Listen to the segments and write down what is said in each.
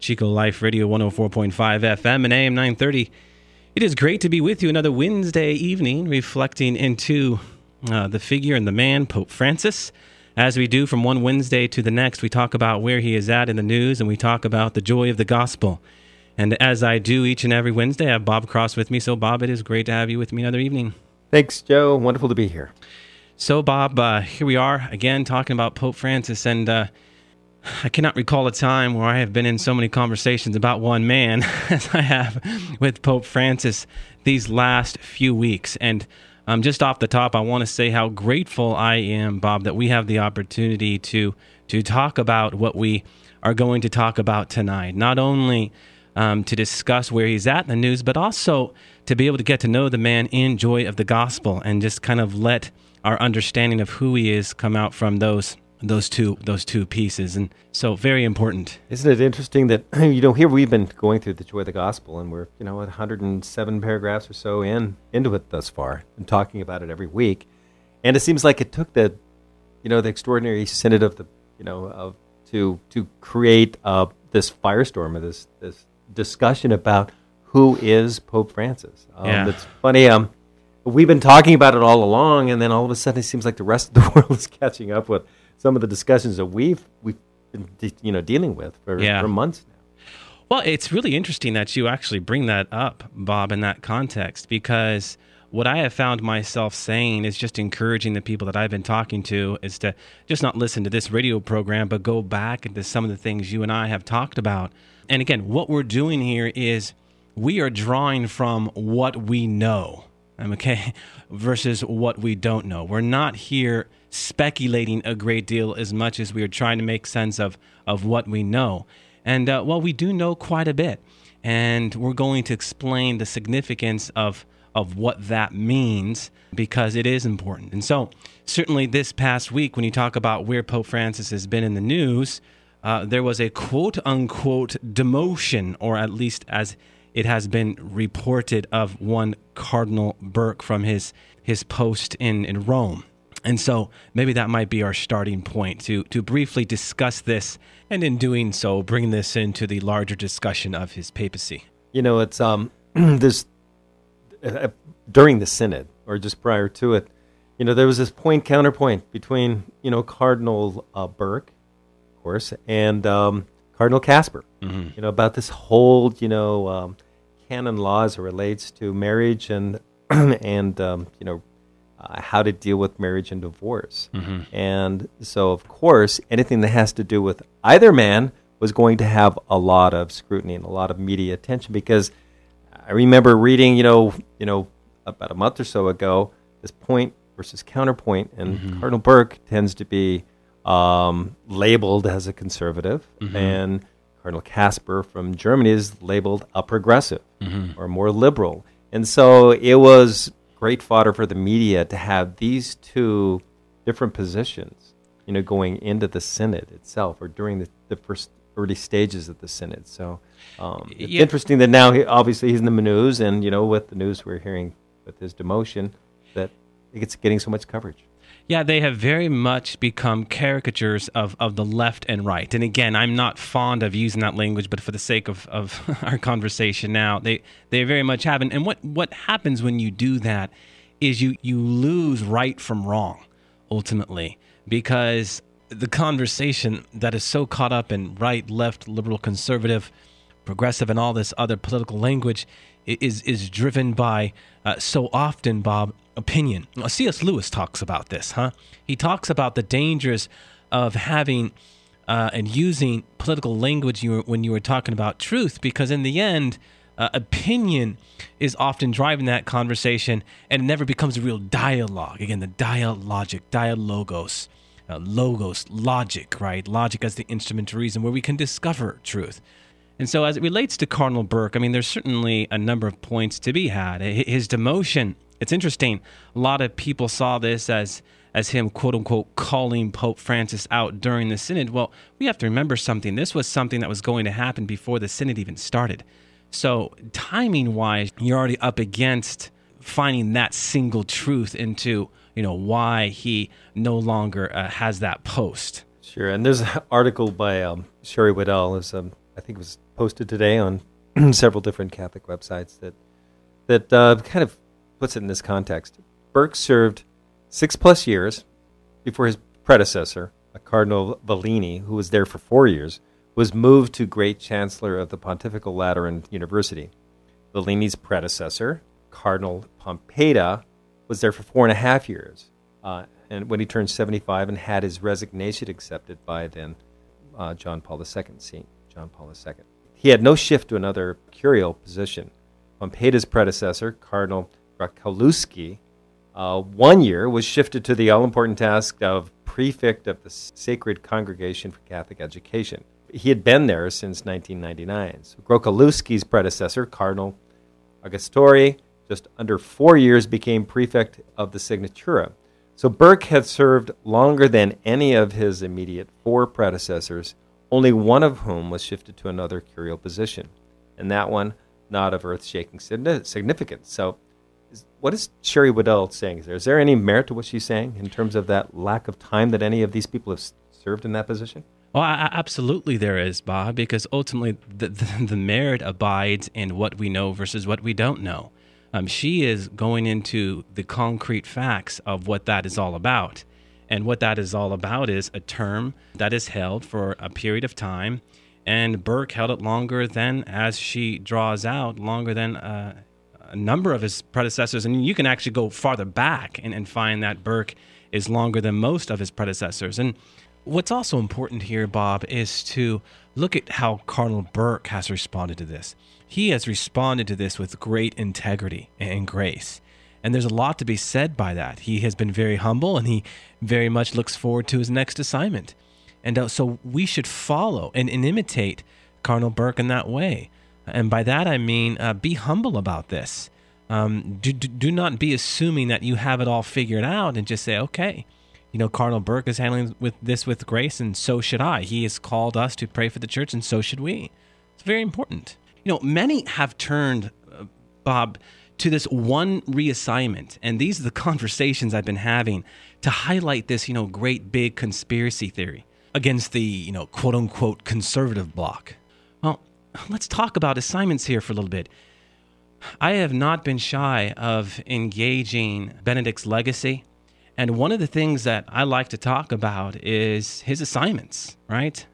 Chico Life Radio 104.5 FM and AM 930. It is great to be with you another Wednesday evening, reflecting into the figure and the man, Pope Francis. As we do from one Wednesday to the next, we talk about where he is at in the news, and we talk about the joy of the gospel. And as I do each and every Wednesday, I have Bob Cross with me. So, Bob, it is great to have you with me another evening. Thanks, Joe. Wonderful to be here. So, Bob, here we are again talking about Pope Francis, and I cannot recall a time where I have been in so many conversations about one man as I have with Pope Francis these last few weeks. And just off the top, I want to say how grateful I am, Bob, that we have the opportunity to talk about what we are going to talk about tonight. Not only to discuss where he's at in the news, but also to be able to get to know the man in Joy of the Gospel and just kind of let our understanding of who he is come out from those two pieces. And so very important. Isn't it interesting that, here we've been going through the Joy of the Gospel, and we're, 107 paragraphs or so into it thus far, and talking about it every week. And it seems like it took the extraordinary synod of to create this firestorm, or this discussion about who is Pope Francis. It's funny, we've been talking about it all along, and then all of a sudden it seems like the rest of the world is catching up with some of the discussions that we've been dealing with for months now. Well, it's really interesting that you actually bring that up, Bob, in that context, because what I have found myself saying is just encouraging the people that I've been talking to is to just not listen to this radio program, but go back into some of the things you and I have talked about. And again, what we're doing here is we are drawing from what we know. Versus what we don't know. We're not here speculating a great deal as much as we are trying to make sense of what we know. And we do know quite a bit, and we're going to explain the significance of what that means, because it is important. And so certainly this past week, when you talk about where Pope Francis has been in the news, there was a quote-unquote demotion, or at least as it has been reported, of one Cardinal Burke from his post in Rome. And so maybe that might be our starting point to briefly discuss this, and in doing so, bring this into the larger discussion of his papacy. It's this during the synod, or just prior to it, there was this counterpoint between, Cardinal Burke, of course, and Cardinal Kasper, about this whole, canon law as it relates to marriage and how to deal with marriage and divorce. Mm-hmm. And so, of course, anything that has to do with either man was going to have a lot of scrutiny and a lot of media attention, because I remember reading, about a month or so ago, this point versus counterpoint, and Cardinal Burke tends to be labeled as a conservative, and Cardinal Kasper from Germany is labeled a progressive or more liberal. And so it was great fodder for the media to have these two different positions, going into the synod itself, or during the first early stages of the synod. So it's interesting that now, obviously, he's in the news, and, with the news we're hearing with his demotion, that it's getting so much coverage. Yeah, they have very much become caricatures of the left and right. And again, I'm not fond of using that language, but for the sake of our conversation now, they very much haven't. And what happens when you do that is you lose right from wrong, ultimately, because the conversation that is so caught up in right, left, liberal, conservative, progressive, and all this other political language is driven by, so often, Bob, opinion. C.S. Lewis talks about this, He talks about the dangers of having and using political language when you were talking about truth, because in the end, opinion is often driving that conversation, and it never becomes a real dialogue. Again, the dialogos, logos, logic, right? Logic as the instrument to reason, where we can discover truth. And so as it relates to Cardinal Burke, I mean, there's certainly a number of points to be had. His demotion, it's interesting. A lot of people saw this as him, quote-unquote, calling Pope Francis out during the synod. Well, we have to remember something. This was something that was going to happen before the synod even started. So timing-wise, you're already up against finding that single truth into, you know, why he no longer has that post. Sure, and there's an article by Sherry Waddell, I think it was posted today on several different Catholic websites, that kind of puts it in this context. Burke served 6+ years before his predecessor, Cardinal Bellini, who was there for 4 years, was moved to Great Chancellor of the Pontifical Lateran University. Bellini's predecessor, Cardinal Pompeta, was there for 4.5 years, and when he turned 75 and had his resignation accepted by then John Paul II, St. John Paul II. He had no shift to another curial position. Pompeta's predecessor, Cardinal Grokolowski, 1 year was shifted to the all-important task of prefect of the Sacred Congregation for Catholic Education. He had been there since 1999. So Grokolowski's predecessor, Cardinal Agostino, just under 4 years became prefect of the Signatura. So Burke had served longer than any of his immediate 4 predecessors, only one of whom was shifted to another curial position, and that one not of earth-shaking significance. So what is Sherry Waddell saying? Is there any merit to what she's saying in terms of that lack of time that any of these people have served in that position? Well, absolutely there is, Bob, because ultimately the merit abides in what we know versus what we don't know. She is going into the concrete facts of what that is all about. And what that is all about is a term that is held for a period of time. And Burke held it longer than, as she draws out, longer than a number of his predecessors. And you can actually go farther back and find that Burke is longer than most of his predecessors. And what's also important here, Bob, is to look at how Cardinal Burke has responded to this. He has responded to this with great integrity and grace. And there's a lot to be said by that. He has been very humble, and he very much looks forward to his next assignment. And so we should follow and imitate Cardinal Burke in that way. And by that I mean be humble about this. Do not be assuming that you have it all figured out and just say, okay, you know, Cardinal Burke is handling this with grace, and so should I. He has called us to pray for the church, and so should we. It's very important. You know, many have turned, Bob, to this one reassignment, and these are the conversations I've been having to highlight this, you know, great big conspiracy theory against the, you know, quote-unquote conservative bloc. Well, let's talk about assignments here for a little bit. I have not been shy of engaging Benedict's legacy, and one of the things that I like to talk about is his assignments, right?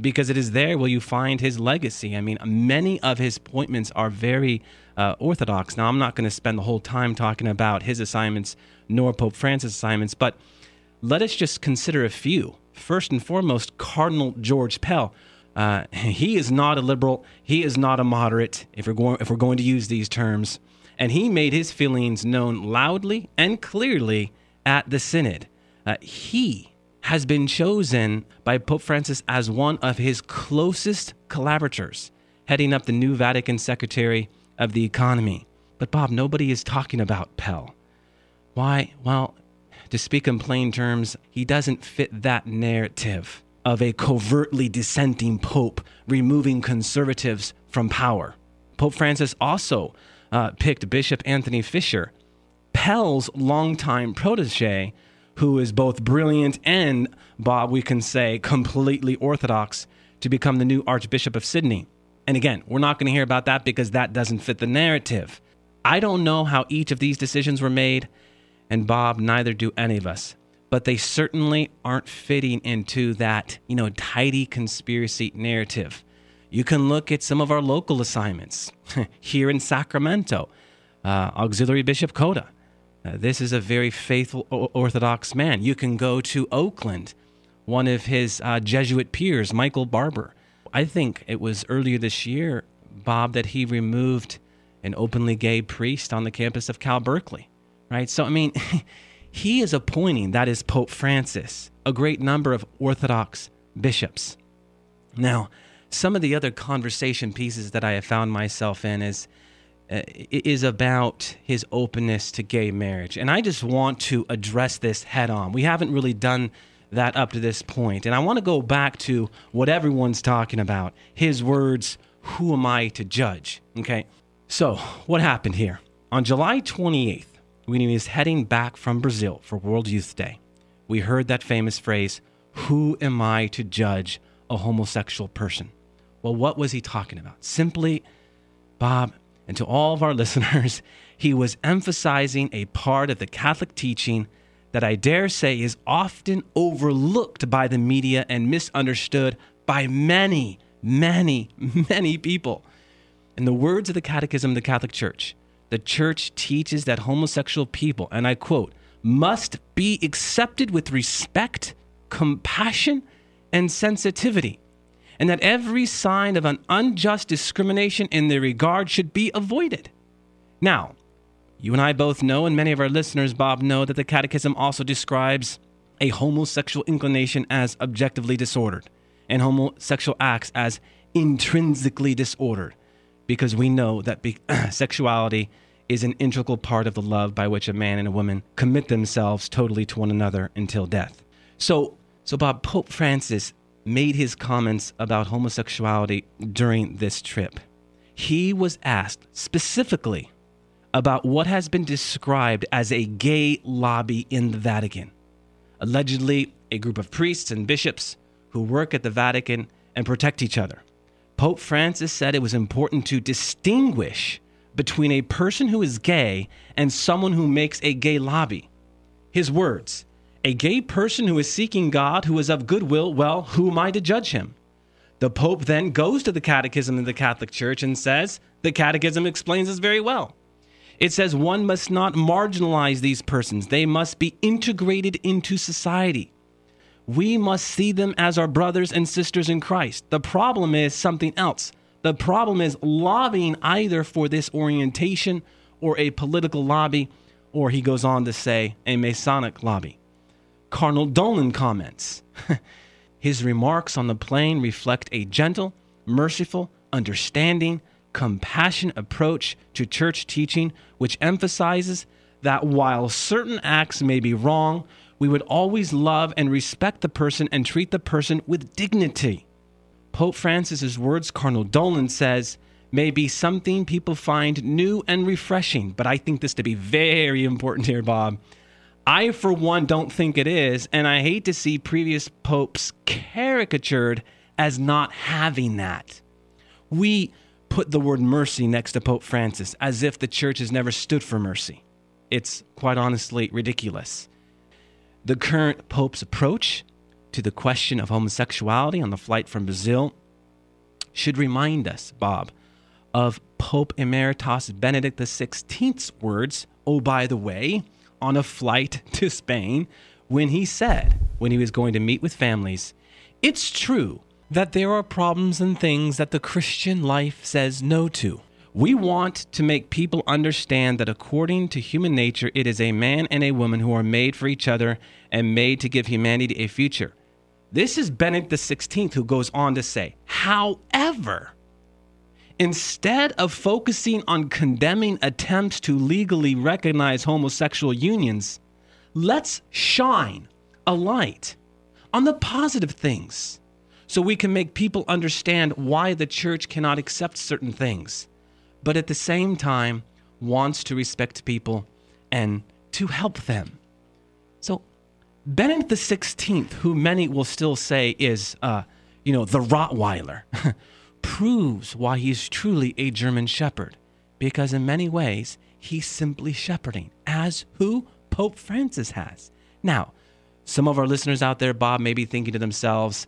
Because it is there where you find his legacy. I mean, many of his appointments are very orthodox. Now, I'm not going to spend the whole time talking about his assignments nor Pope Francis' assignments, but let us just consider a few. First and foremost, Cardinal George Pell. He is not a liberal. He is not a moderate, if we're going to use these terms. And he made his feelings known loudly and clearly at the synod. He has been chosen by Pope Francis as one of his closest collaborators, heading up the new Vatican Secretary of the Economy. But Bob, nobody is talking about Pell. Why? Well, to speak in plain terms, he doesn't fit that narrative of a covertly dissenting pope removing conservatives from power. Pope Francis also picked Bishop Anthony Fisher, Pell's longtime protege, who is both brilliant and, Bob, we can say, completely orthodox, to become the new Archbishop of Sydney. And again, we're not going to hear about that because that doesn't fit the narrative. I don't know how each of these decisions were made, and Bob, neither do any of us. But they certainly aren't fitting into that, you know, tidy conspiracy narrative. You can look at some of our local assignments here in Sacramento, Auxiliary Bishop Coda. This is a very faithful Orthodox man. You can go to Oakland, one of his Jesuit peers, Michael Barber. I think it was earlier this year, Bob, that he removed an openly gay priest on the campus of Cal Berkeley, right? So, I mean, he is appointing, that is Pope Francis, a great number of Orthodox bishops. Now, some of the other conversation pieces that I have found myself in is about his openness to gay marriage. And I just want to address this head on. We haven't really done that up to this point. And I want to go back to what everyone's talking about, his words, "Who am I to judge?" Okay, so what happened here? On July 28th, when he was heading back from Brazil for World Youth Day, we heard that famous phrase, "Who am I to judge a homosexual person?" Well, what was he talking about? Simply, Bob, and to all of our listeners, he was emphasizing a part of the Catholic teaching that I dare say is often overlooked by the media and misunderstood by many, many, many people. In the words of the Catechism of the Catholic Church, the Church teaches that homosexual people, and I quote, must be accepted with respect, compassion, and sensitivity, and that every sign of an unjust discrimination in their regard should be avoided. Now, you and I both know, and many of our listeners, Bob, know that the Catechism also describes a homosexual inclination as objectively disordered and homosexual acts as intrinsically disordered, because we know that sexuality is an integral part of the love by which a man and a woman commit themselves totally to one another until death. So Bob, Pope Francis made his comments about homosexuality during this trip. He was asked specifically about what has been described as a gay lobby in the Vatican. Allegedly, a group of priests and bishops who work at the Vatican and protect each other. Pope Francis said it was important to distinguish between a person who is gay and someone who makes a gay lobby. His words, "A gay person who is seeking God, who is of good will, well, who am I to judge him?" The Pope then goes to the Catechism of the Catholic Church and says, the Catechism explains this very well. It says one must not marginalize these persons. They must be integrated into society. We must see them as our brothers and sisters in Christ. The problem is something else. The problem is lobbying either for this orientation or a political lobby, or he goes on to say a Masonic lobby. Cardinal Dolan comments, his remarks on the plane reflect a gentle, merciful, understanding, compassionate approach to church teaching, which emphasizes that while certain acts may be wrong, we would always love and respect the person and treat the person with dignity. Pope Francis's words, Cardinal Dolan says, may be something people find new and refreshing, but I think this to be very important here, Bob. I, for one, don't think it is, and I hate to see previous popes caricatured as not having that. We put the word mercy next to Pope Francis, as if the church has never stood for mercy. It's quite honestly ridiculous. The current Pope's approach to the question of homosexuality on the flight from Brazil should remind us, Bob, of Pope Emeritus Benedict XVI's words, oh, by the way, on a flight to Spain, when he said, when he was going to meet with families, "It's true that there are problems and things that the Christian life says no to. We want to make people understand that according to human nature, it is a man and a woman who are made for each other and made to give humanity a future." This is Benedict XVI, who goes on to say, however, instead of focusing on condemning attempts to legally recognize homosexual unions, let's shine a light on the positive things, so we can make people understand why the church cannot accept certain things, but at the same time wants to respect people and to help them. So Benedict XVI, who many will still say is, the Rottweiler, proves why he's truly a German shepherd, because in many ways he's simply shepherding, as who Pope Francis has. Now, some of our listeners out there, Bob, may be thinking to themselves,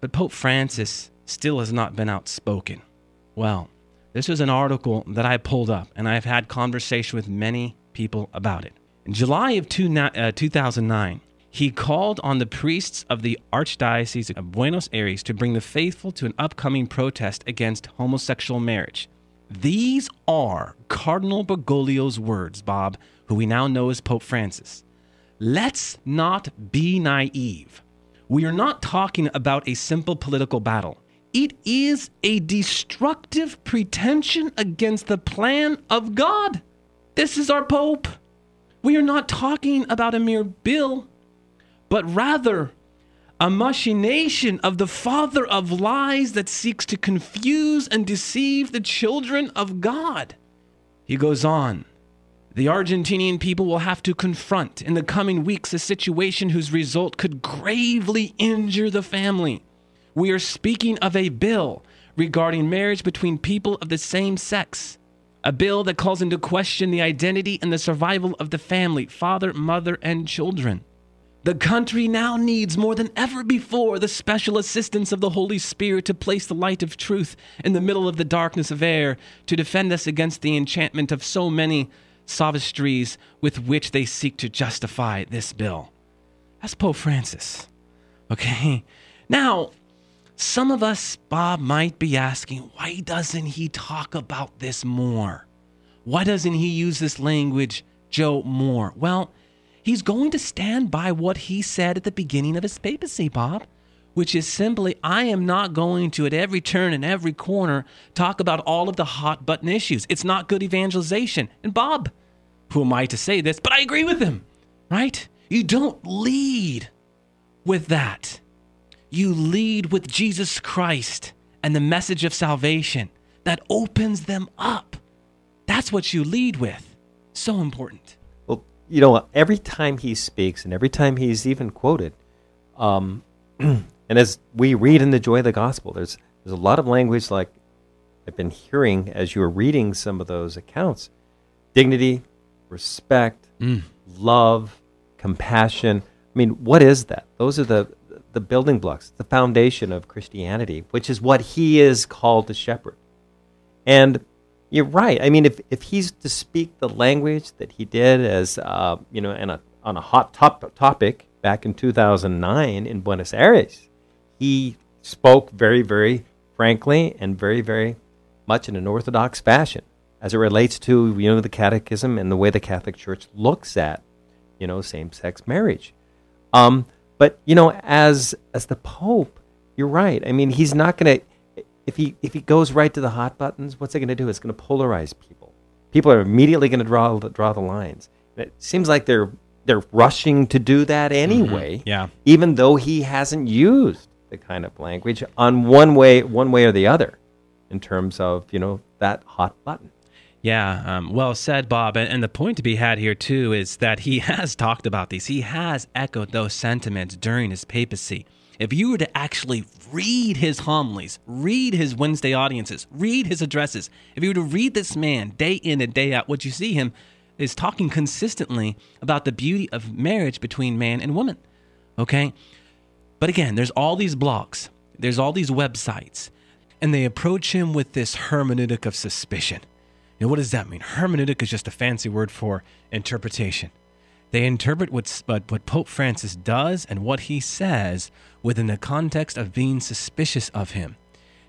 but Pope Francis still has not been outspoken. Well, this is an article that I pulled up, and I've had conversation with many people about it. In July of 2009, he called on the priests of the Archdiocese of Buenos Aires to bring the faithful to an upcoming protest against homosexual marriage. These are Cardinal Bergoglio's words, Bob, who we now know as Pope Francis. Let's not be naive. We are not talking about a simple political battle. It is a destructive pretension against the plan of God. This is our Pope. We are not talking about a mere bill, but rather a machination of the father of lies that seeks to confuse and deceive the children of God. He goes on. The Argentinian people will have to confront in the coming weeks a situation whose result could gravely injure the family. We are speaking of a bill regarding marriage between people of the same sex, a bill that calls into question the identity and the survival of the family, father, mother, and children. The country now needs more than ever before the special assistance of the Holy Spirit to place the light of truth in the middle of the darkness of error, to defend us against the enchantment of so many sophistries with which they seek to justify this bill. That's Pope Francis. Okay? Now, some of us, Bob, might be asking, why doesn't he talk about this more? Why doesn't he use this language, Joe, more? Well, he's going to stand by what he said at the beginning of his papacy, Bob, which is simply, I am not going to, at every turn and every corner, talk about all of the hot button issues. It's not good evangelization. And Bob, who am I to say this, but I agree with him, right? You don't lead with that. You lead with Jesus Christ and the message of salvation that opens them up. That's what you lead with. So important. You know, every time he speaks and every time he's even quoted, and as we read in the Joy of the Gospel, there's a lot of language like I've been hearing as you were reading some of those accounts. Dignity, respect, love, compassion. I mean, what is that? Those are the building blocks, the foundation of Christianity, which is what he is called to shepherd. And you're right. I mean, if he's to speak the language that he did as, you know, on a hot topic back in 2009 in Buenos Aires, he spoke very, very frankly and very, very much in an orthodox fashion as it relates to, you know, the Catechism and the way the Catholic Church looks at, you know, same-sex marriage. But, you know, as the Pope, you're right. I mean, he's not going to... If he goes right to the hot buttons, what's it going to do? It's going to polarize people. People are immediately going to draw the lines. It seems like they're rushing to do that anyway. Mm-hmm. Yeah. Even though he hasn't used the kind of language on one way or the other, in terms of, you know, that hot button. Yeah. Well said, Bob. And the point to be had here too is that he has talked about these. He has echoed those sentiments during his papacy. If you were to actually read his homilies, read his Wednesday audiences, read his addresses, if you were to read this man day in and day out, what you see him is talking consistently about the beauty of marriage between man and woman, okay? But again, there's all these blogs, there's all these websites, and they approach him with this hermeneutic of suspicion. You know, what does that mean? Hermeneutic is just a fancy word for interpretation. They interpret what Pope Francis does and what he says within the context of being suspicious of him.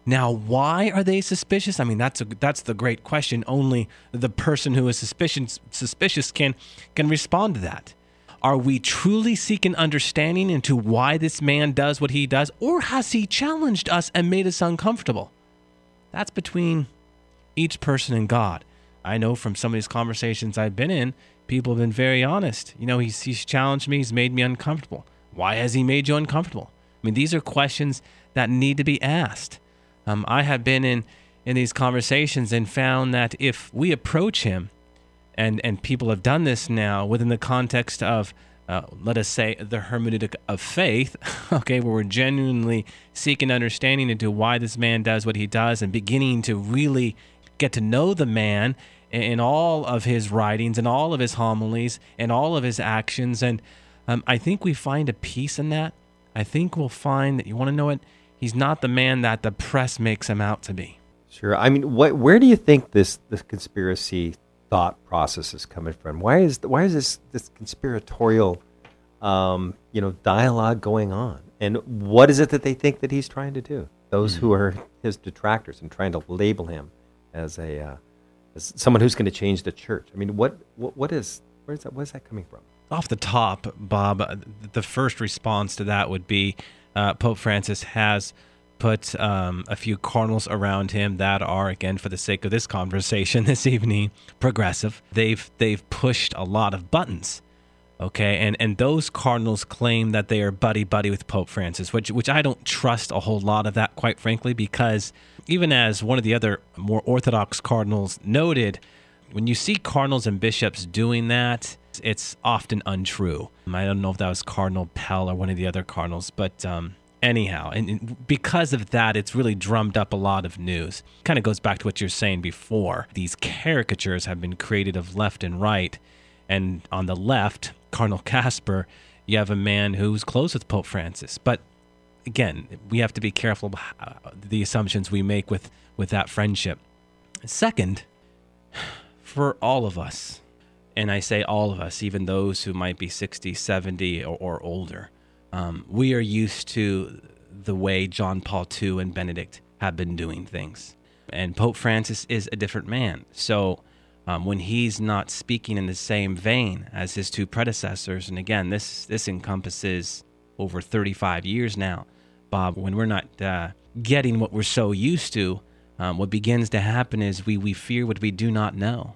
Now, why are they suspicious? I mean, that's the great question. Only the person who is suspicious can respond to that. Are we truly seeking understanding into why this man does what he does, or has he challenged us and made us uncomfortable? That's between each person and God. I know from some of these conversations I've been in, people have been very honest. You know, he's challenged me. He's made me uncomfortable. Why has he made you uncomfortable? I mean, these are questions that need to be asked. I have been in these conversations and found that if we approach him, and people have done this now within the context of, let us say, the hermeneutic of faith, okay, where we're genuinely seeking understanding into why this man does what he does and beginning to really get to know the man in all of his writings and all of his homilies and all of his actions. And I think we find a peace in that. I think we'll find that, you want to know it, he's not the man that the press makes him out to be. Sure. I mean, where do you think this conspiracy thought process is coming from? Why is this conspiratorial dialogue going on? And what is it that they think that he's trying to do? Those who are his detractors and trying to label him as a... as someone who's going to change the church. I mean, where is that coming from? Off the top, Bob, the first response to that would be Pope Francis has put a few cardinals around him that are, again, for the sake of this conversation this evening, progressive. They've pushed a lot of buttons. Okay, and those cardinals claim that they are buddy-buddy with Pope Francis, which I don't trust a whole lot of that, quite frankly, because even as one of the other more orthodox cardinals noted, when you see cardinals and bishops doing that, it's often untrue. I don't know if that was Cardinal Pell or one of the other cardinals, but anyhow, and because of that, it's really drummed up a lot of news. Kind of goes back to what you're saying before. These caricatures have been created of left and right, and on the left, Cardinal Kasper, you have a man who's close with Pope Francis. But again, we have to be careful about the assumptions we make with that friendship. Second, for all of us, and I say all of us, even those who might be 60, 70, or older, we are used to the way John Paul II and Benedict have been doing things. And Pope Francis is a different man. So when he's not speaking in the same vein as his two predecessors, and again, this encompasses over 35 years now, Bob, when we're not getting what we're so used to, what begins to happen is we fear what we do not know.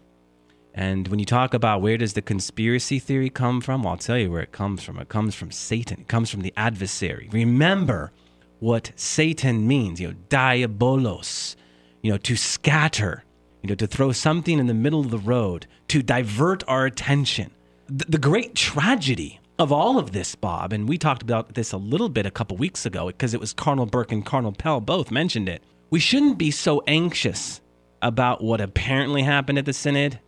And when you talk about where does the conspiracy theory come from, I'll tell you where it comes from. It comes from Satan. It comes from the adversary. Remember what Satan means, diabolos, to scatter, to throw something in the middle of the road, to divert our attention. The great tragedy of all of this, Bob, and we talked about this a little bit a couple weeks ago because it was Cardinal Burke and Cardinal Pell both mentioned it. We shouldn't be so anxious about what apparently happened at the synod.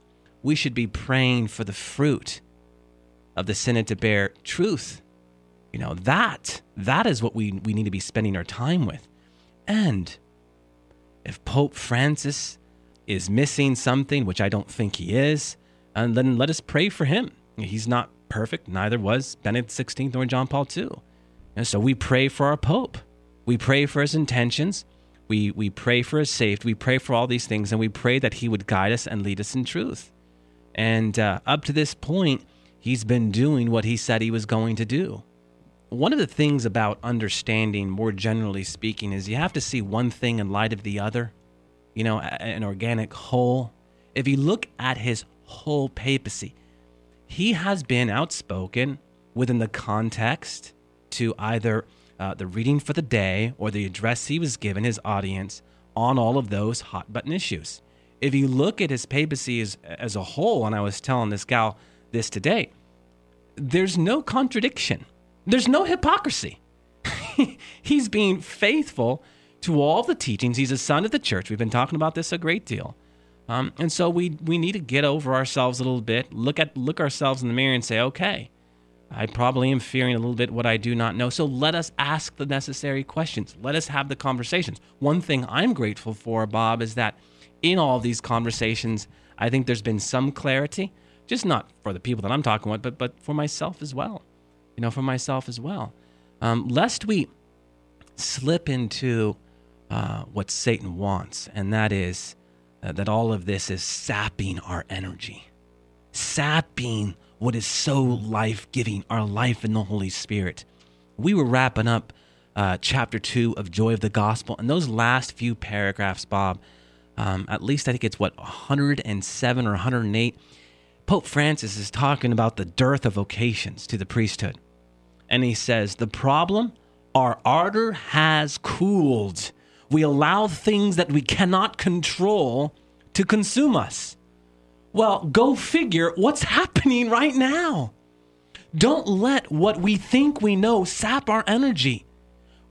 We should be praying for the fruit of the synod to bear truth. That is what we need to be spending our time with. And if Pope Francis is missing something, which I don't think he is, and then let us pray for him. He's not perfect. Neither was Benedict XVI nor John Paul II. And so we pray for our Pope. We pray for his intentions. We pray for his safety. We pray for all these things, and we pray that he would guide us and lead us in truth. And up to this point, he's been doing what he said he was going to do. One of the things about understanding, more generally speaking, is you have to see one thing in light of the other, an organic whole. If you look at his whole papacy, he has been outspoken within the context to either the reading for the day or the address he was given his audience on all of those hot-button issues. If you look at his papacy as a whole, and I was telling this gal this today, there's no contradiction. There's no hypocrisy. He's being faithful to all the teachings. He's a son of the church. We've been talking about this a great deal. And so we need to get over ourselves a little bit, look ourselves in the mirror and say, okay, I probably am fearing a little bit what I do not know. So let us ask the necessary questions. Let us have the conversations. One thing I'm grateful for, Bob, is that in all of these conversations, I think there's been some clarity, just not for the people that I'm talking with, but for myself as well. For myself as well. Lest we slip into what Satan wants, and that is that all of this is sapping our energy, sapping what is so life-giving, our life in the Holy Spirit. We were wrapping up chapter 2 of Joy of the Gospel, and those last few paragraphs, Bob, at least I think it's, 107 or 108. Pope Francis is talking about the dearth of vocations to the priesthood. And he says, the problem, our ardor has cooled. We allow things that we cannot control to consume us. Well, go figure what's happening right now. Don't let what we think we know sap our energy.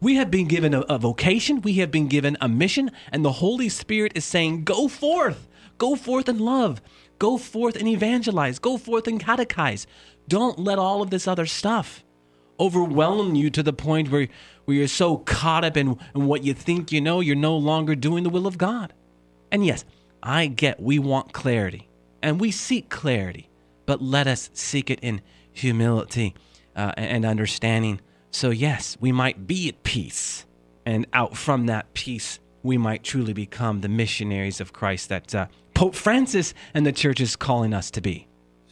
We have been given a vocation, we have been given a mission, and the Holy Spirit is saying, go forth in love, go forth and evangelize, go forth and catechize. Don't let all of this other stuff overwhelm you to the point where you're so caught up in what you think you know, you're no longer doing the will of God. And yes, I get we want clarity, and we seek clarity, but let us seek it in humility and understanding. So yes, we might be at peace, and out from that peace, we might truly become the missionaries of Christ that Pope Francis and the Church is calling us to be.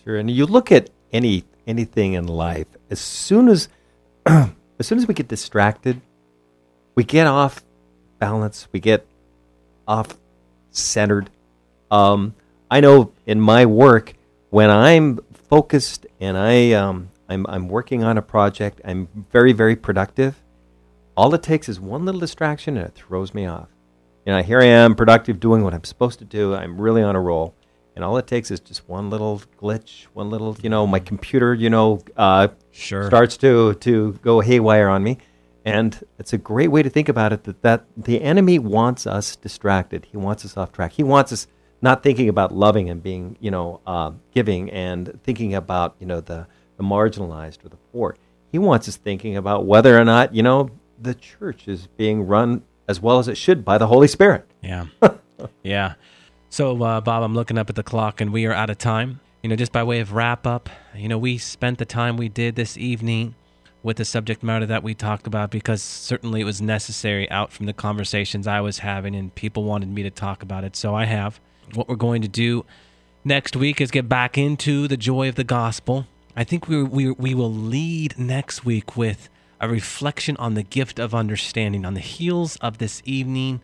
Sure, and you look at anything in life. As soon as we get distracted, we get off balance. We get off-centered. I know in my work, when I'm focused and I'm working on a project, I'm very, very productive. All it takes is one little distraction and it throws me off. You know, here I am, productive, doing what I'm supposed to do. I'm really on a roll. And all it takes is just one little glitch, one little, you know, my computer, you know, starts to go haywire on me. And it's a great way to think about it, that the enemy wants us distracted. He wants us off track. He wants us not thinking about loving and being, you know, giving and thinking about, you know, the marginalized or the poor. He wants us thinking about whether or not, you know, the church is being run as well as it should by the Holy Spirit. Yeah. Yeah. So, Bob, I'm looking up at the clock, and we are out of time. You know, just by way of wrap-up, you know, we spent the time we did this evening with the subject matter that we talked about because certainly it was necessary out from the conversations I was having, and people wanted me to talk about it, so I have. What we're going to do next week is get back into the joy of the gospel. I think we will lead next week with a reflection on the gift of understanding on the heels of this evening.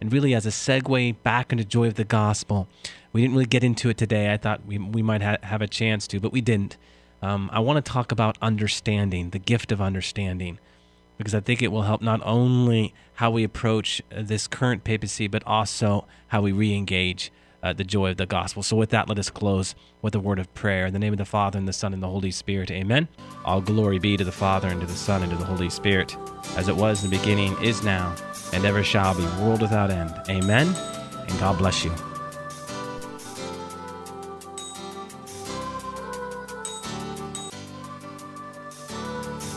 And really as a segue back into Joy of the Gospel, we didn't really get into it today. I thought we might have a chance to, but we didn't. I want to talk about understanding, the gift of understanding, because I think it will help not only how we approach this current papacy, but also how we re-engage the joy of the gospel. So with that, let us close with a word of prayer. In the name of the Father, and the Son, and the Holy Spirit, amen. All glory be to the Father, and to the Son, and to the Holy Spirit, as it was in the beginning, is now, and ever shall be, world without end. Amen, and God bless you.